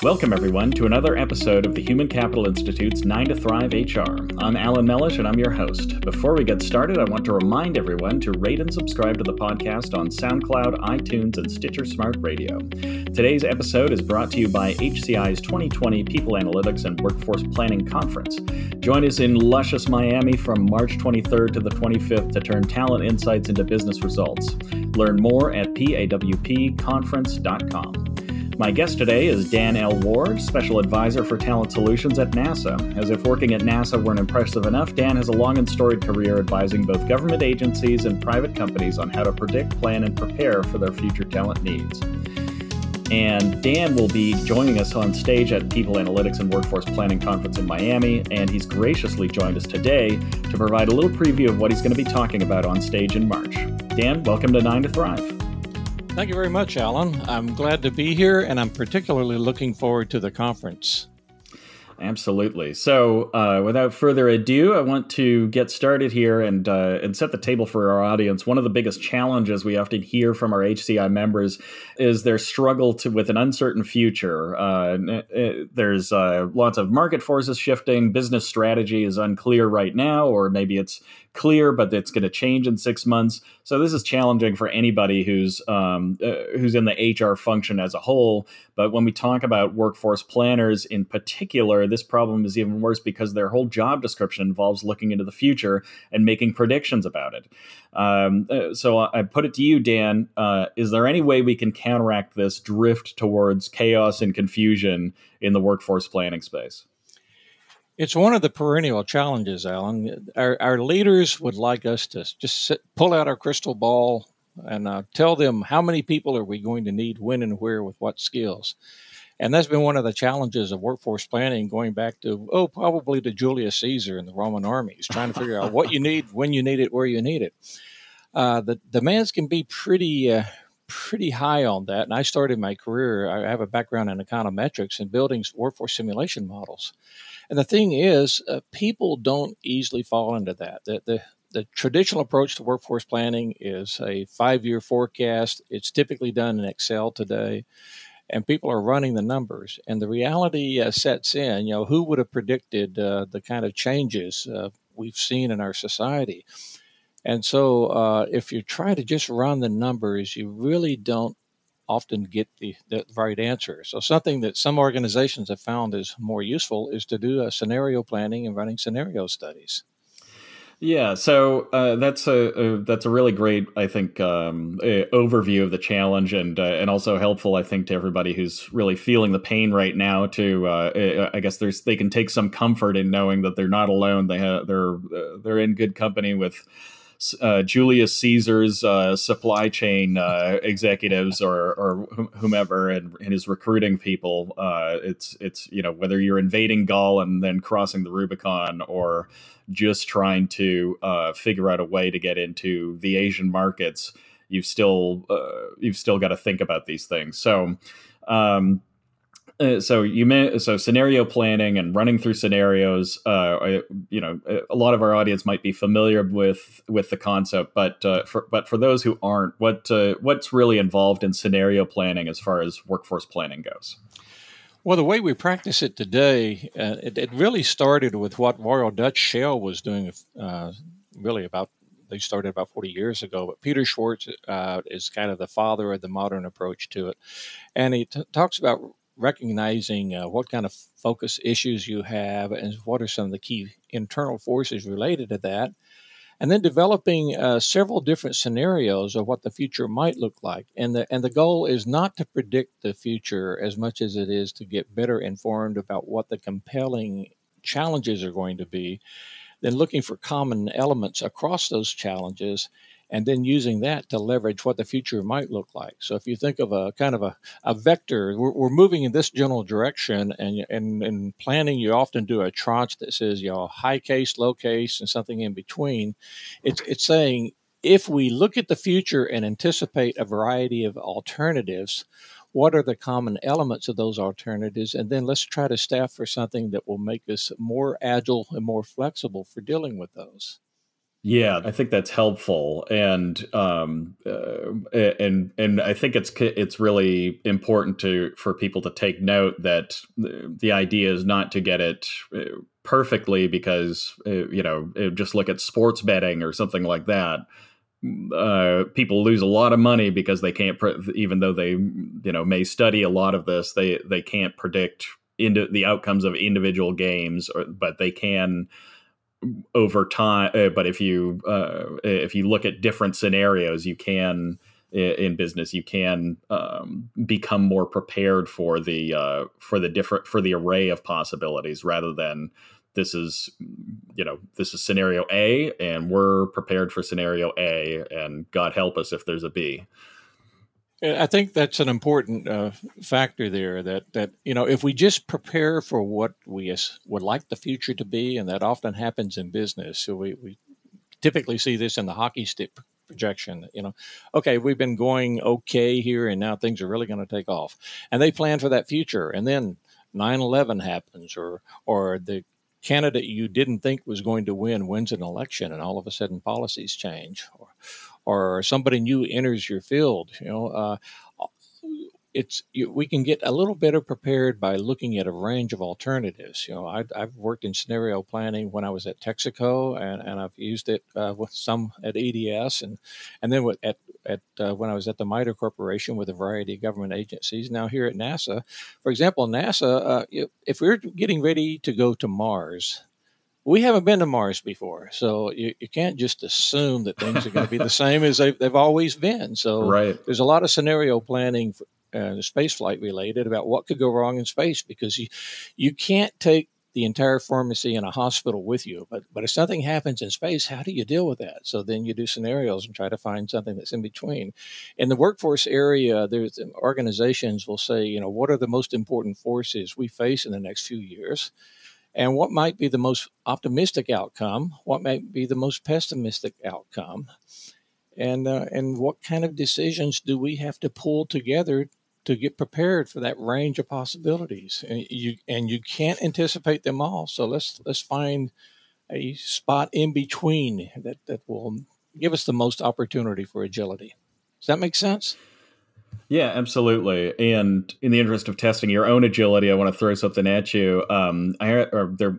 Welcome, everyone, to another episode of the Human Capital Institute's 9 to Thrive HR. I'm Alan Mellish, and I'm your host. Before we get started, I want to remind everyone to rate and subscribe to the podcast on SoundCloud, iTunes, and Stitcher Smart Radio. Today's episode is brought to you by HCI's 2020 People Analytics and Workforce Planning Conference. Join us in luscious Miami from March 23rd to the 25th to turn talent insights into business results. Learn more at pawpconference.com. My guest today is Dan L. Ward, Special Advisor for Talent Solutions at NASA. As if working at NASA weren't impressive enough, Dan has a long and storied career advising both government agencies and private companies on how to predict, plan, and prepare for their future talent needs. And Dan will be joining us on stage at People Analytics and Workforce Planning Conference in Miami, and he's graciously joined us today to provide a little preview of what he's going to be talking about on stage in March. Dan, welcome to 9 to Thrive. Thank you very much, Alan. I'm glad to be here, and I'm particularly looking forward to the conference. Absolutely. So without further ado, I want to get started here and set the table for our audience. One of the biggest challenges we often hear from our HCI members is their struggle with an uncertain future. There's lots of market forces shifting. Business strategy is unclear right now, or maybe it's clear, but it's going to change in 6 months. So this is challenging for anybody who's in the HR function as a whole. But when we talk about workforce planners in particular, this problem is even worse because their whole job description involves looking into the future and making predictions about it. So I put it to you, Dan, is there any way we can counteract this drift towards chaos and confusion in the workforce planning space? It's one of the perennial challenges, Alan. Our leaders would like us to just pull out our crystal ball and tell them how many people are we going to need, when and where, with what skills. And that's been one of the challenges of workforce planning going back to, probably to Julius Caesar and the Roman armies, trying to figure out what you need, when you need it, where you need it. The demands can be pretty high on that. And I started my career, I have a background in econometrics and building workforce simulation models. And the thing is, people don't easily fall into that. The traditional approach to workforce planning is a 5-year forecast. It's typically done in Excel today, and people are running the numbers. And the reality sets in. You know, who would have predicted the kind of changes we've seen in our society? And so if you try to just run the numbers, you really don't often get the right answer. So something that some organizations have found is more useful is to do a scenario planning and running scenario studies. Yeah, so that's a really great, I think, overview of the challenge, and also helpful, I think, to everybody who's really feeling the pain right now. To I guess they can take some comfort in knowing that they're not alone. They're in good company with Julius Caesar's supply chain executives or whomever and his recruiting people. It's you know, whether you're invading Gaul and then crossing the Rubicon, or just trying to figure out a way to get into the Asian markets, you've still got to think about these things. So scenario planning and running through scenarios. You know, a lot of our audience might be familiar with the concept, but for those who aren't, what's really involved in scenario planning as far as workforce planning goes? Well, the way we practice it today, it really started with what Royal Dutch Shell was doing. They started about 40 years ago, but Peter Schwartz is kind of the father of the modern approach to it, and he talks about recognizing what kind of focus issues you have and what are some of the key internal forces related to that, and then developing several different scenarios of what the future might look like. And the goal is not to predict the future as much as it is to get better informed about what the compelling challenges are going to be, then looking for common elements across those challenges, and then using that to leverage what the future might look like. So if you think of a kind of a vector, we're moving in this general direction, and in planning, you often do a tranche that says, you know, high case, low case, and something in between. It's saying, if we look at the future and anticipate a variety of alternatives, what are the common elements of those alternatives? And then let's try to staff for something that will make us more agile and more flexible for dealing with those. Yeah, I think that's helpful, and I think it's really important for people to take note that the idea is not to get it perfectly, because just look at sports betting or something like that. People lose a lot of money because they can't, even though they may study a lot of this, they can't predict into the outcomes of individual games, but they can. Over time, but if you look at different scenarios, you can in business, you can become more prepared for the array of possibilities, rather than this is scenario A, and we're prepared for scenario A, and God help us if there's a B. I think that's an important factor there. That if we just prepare for what we would like the future to be, and that often happens in business. So we typically see this in the hockey stick projection. Okay, we've been going okay here, and now things are really going to take off. And they plan for that future, and then 9/11 happens, or the candidate you didn't think was going to win wins an election, and all of a sudden policies change. Or somebody new enters your field, we can get a little better prepared by looking at a range of alternatives. I've worked in scenario planning when I was at Texaco, and I've used it with some at EDS, and then when I was at the MITRE Corporation with a variety of government agencies. Now here at NASA, for example, NASA, if we're getting ready to go to Mars. We haven't been to Mars before, so you can't just assume that things are going to be the same as they've always been. So There's a lot of scenario planning for, space flight related about what could go wrong in space, because you can't take the entire pharmacy in a hospital with you. But if something happens in space, how do you deal with that? So then you do scenarios and try to find something that's in between. In the workforce area, there's organizations will say, what are the most important forces we face in the next few years? And what might be the most optimistic outcome? What might be the most pessimistic outcome? And what kind of decisions do we have to pull together to get prepared for that range of possibilities? And you can't anticipate them all. So let's find a spot in between that will give us the most opportunity for agility. Does that make sense? Yeah, absolutely. And in the interest of testing your own agility, I want to throw something at you.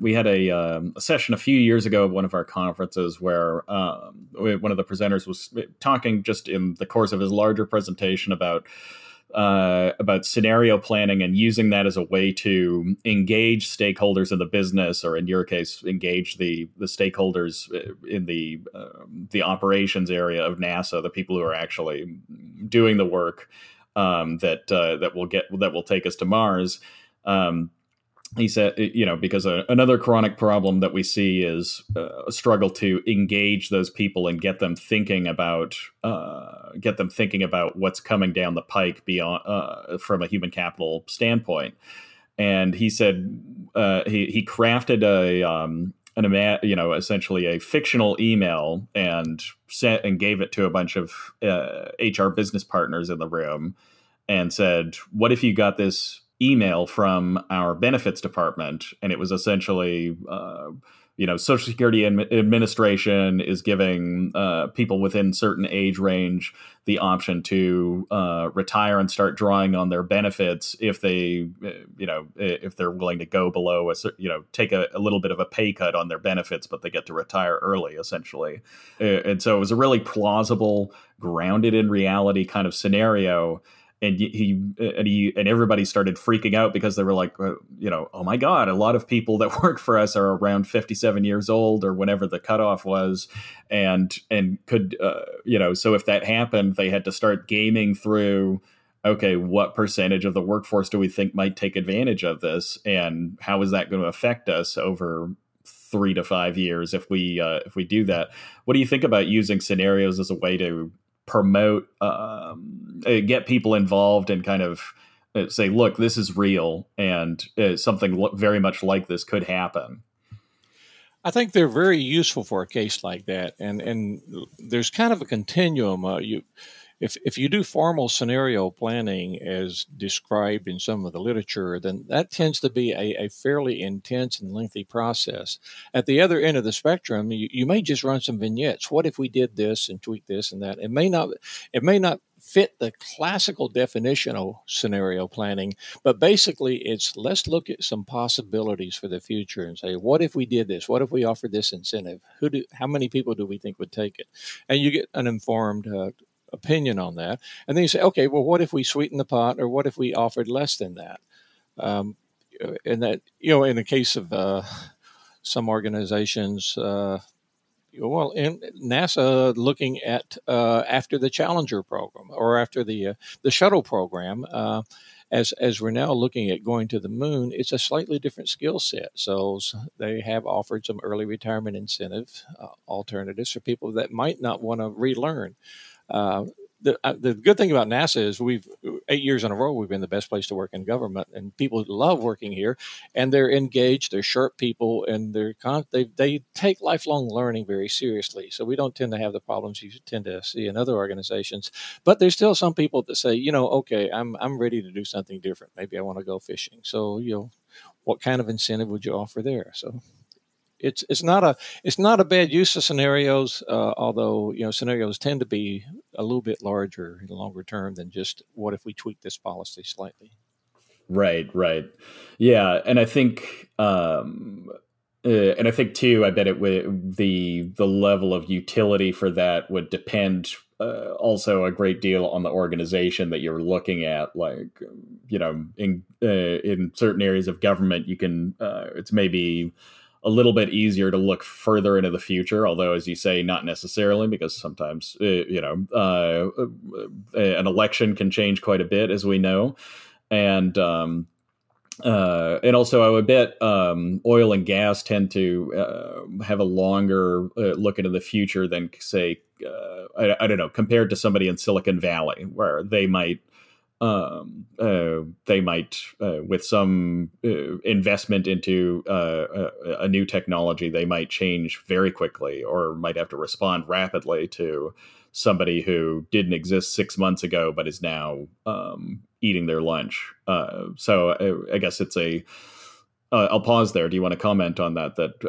We had a session a few years ago at one of our conferences where one of the presenters was talking just in the course of his larger presentation about scenario planning and using that as a way to engage stakeholders in the business, or in your case, engage the stakeholders in the operations area of NASA, the people who are actually doing the work that will take us to Mars. He said, because another chronic problem that we see is a struggle to engage those people and get them thinking about what's coming down the pike beyond from a human capital standpoint. And he said he crafted essentially a fictional email and sent and gave it to a bunch of HR business partners in the room and said, "What if you got this email from our benefits department?" And it was essentially, Social Security Administration is giving people within certain age range the option to retire and start drawing on their benefits if they, if they're willing to go below take a little bit of a pay cut on their benefits, but they get to retire early, essentially. And so it was a really plausible, grounded in reality kind of scenario. And he and everybody started freaking out because they were like, oh my God, a lot of people that work for us are around 57 years old or whenever the cutoff was, and could, so if that happened, they had to start gaming through, okay, what percentage of the workforce do we think might take advantage of this, and how is that going to affect us over 3 to 5 years if we do that? What do you think about using scenarios as a way to promote, get people involved and kind of say, look, this is real, and something very much like this could happen? I think they're very useful for a case like that. And there's kind of a continuum. If you do formal scenario planning as described in some of the literature, then that tends to be a fairly intense and lengthy process. At the other end of the spectrum, you may just run some vignettes. What if we did this and tweak this and that? It may not fit the classical definition of scenario planning, but basically it's let's look at some possibilities for the future and say, what if we did this? What if we offered this incentive? How many people do we think would take it? And you get an informed opinion on that. And then you say, okay, well, what if we sweeten the pot, or what if we offered less than that? And that, you know, in the case of some organizations, well, in NASA looking at after the Challenger program or after the shuttle program, as we're now looking at going to the moon, it's a slightly different skill set. So they have offered some early retirement incentive alternatives for people that might not want to relearn. The good thing about NASA is 8 years in a row, we've been the best place to work in government, and people love working here, and they're engaged, they're sharp people, and they take lifelong learning very seriously. So we don't tend to have the problems you tend to see in other organizations, but there's still some people that say, you know, okay, I'm ready to do something different. Maybe I want to go fishing. So, you know, what kind of incentive would you offer there? So it's not a bad use of scenarios, although, you know, scenarios tend to be a little bit larger and longer term than just what if we tweak this policy slightly. Right. Yeah, and I think too, I bet it would, the level of utility for that would depend also a great deal on the organization that you're looking at. Like, you know, in certain areas of government, you can it's maybe a little bit easier to look further into the future, although, as you say, not necessarily, because sometimes, an election can change quite a bit, as we know. And also, I would bet oil and gas tend to have a longer look into the future than, say, I don't know, compared to somebody in Silicon Valley, where they might with some investment into a new technology, they might change very quickly or might have to respond rapidly to somebody who didn't exist 6 months ago but is now eating their lunch. So I guess it's I'll pause there. Do you want to comment on that? That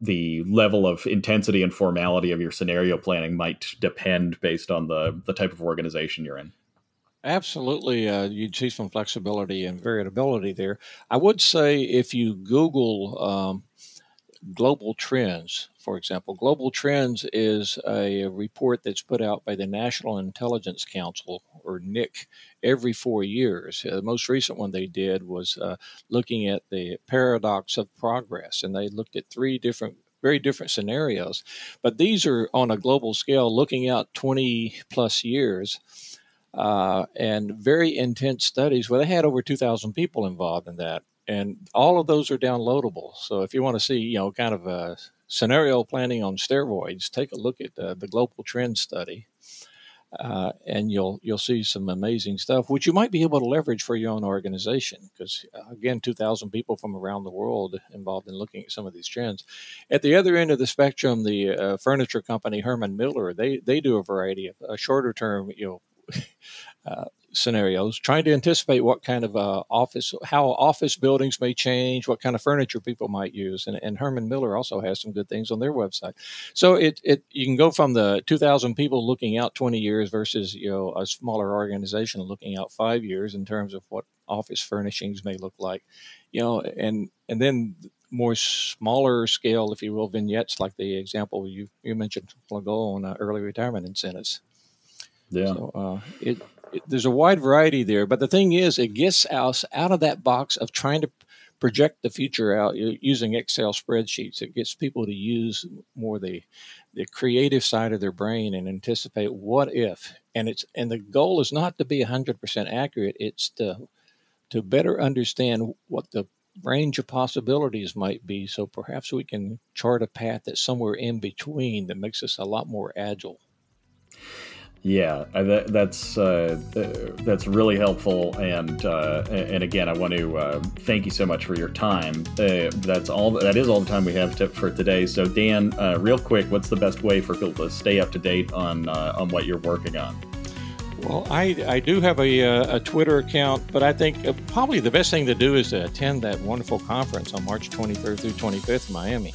the level of intensity and formality of your scenario planning might depend based on the type of organization you're in. Absolutely. You'd see some flexibility and variability there. I would say if you Google Global Trends, for example, Global Trends is a report that's put out by the National Intelligence Council, or NIC, every 4 years. The most recent one they did was looking at the paradox of progress, and they looked at three different very different scenarios. But these are on a global scale, looking out 20 plus years. And very intense studies where they had over 2,000 people involved in that. And all of those are downloadable. So if you want to see, you know, kind of a scenario planning on steroids, take a look at the Global Trend study, and you'll see some amazing stuff, which you might be able to leverage for your own organization. Because, again, 2,000 people from around the world involved in looking at some of these trends. At the other end of the spectrum, the furniture company Herman Miller, they do a variety of shorter-term, you know, scenarios, trying to anticipate what kind of how office buildings may change, what kind of furniture people might use. And Herman Miller also has some good things on their website. So you can go from the 2,000 people looking out 20 years versus, you know, a smaller organization looking out 5 years in terms of what office furnishings may look like, you know, and then more smaller scale, if you will, vignettes like the example you mentioned a while ago on early retirement incentives. Yeah. So, there's a wide variety there, but the thing is, it gets us out of that box of trying to project the future out using Excel spreadsheets. It gets people to use more the creative side of their brain and anticipate what if. And the goal is not to be 100% accurate. It's to better understand what the range of possibilities might be. So perhaps we can chart a path that's somewhere in between that makes us a lot more agile. Yeah, that's really helpful, and again, I want to thank you so much for your time. That is all the time we have for today. So, Dan, real quick, what's the best way for people to stay up to date on what you're working on? Well, I do have a Twitter account, but I think probably the best thing to do is to attend that wonderful conference on March 23rd through 25th in Miami.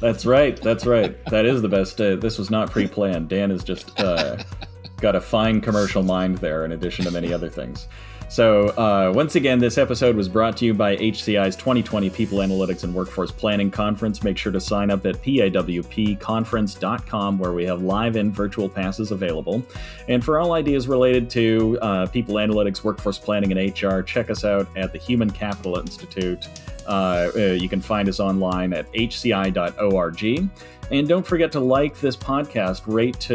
That's right. That's right. That is the best day. This was not pre-planned. Dan has just got a fine commercial mind there, in addition to many other things. So once again, this episode was brought to you by HCI's 2020 People Analytics and Workforce Planning Conference. Make sure to sign up at pawpconference.com, where we have live and virtual passes available. And for all ideas related to people analytics, workforce planning, and HR, check us out at the Human Capital Institute. You can find us online at hci.org. And don't forget to like this podcast, rate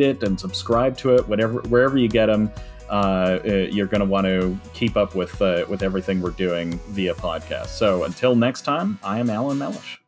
it, and subscribe to it, wherever you get them. You're going to want to keep up with everything we're doing via podcast. So until next time, I am Alan Mellish.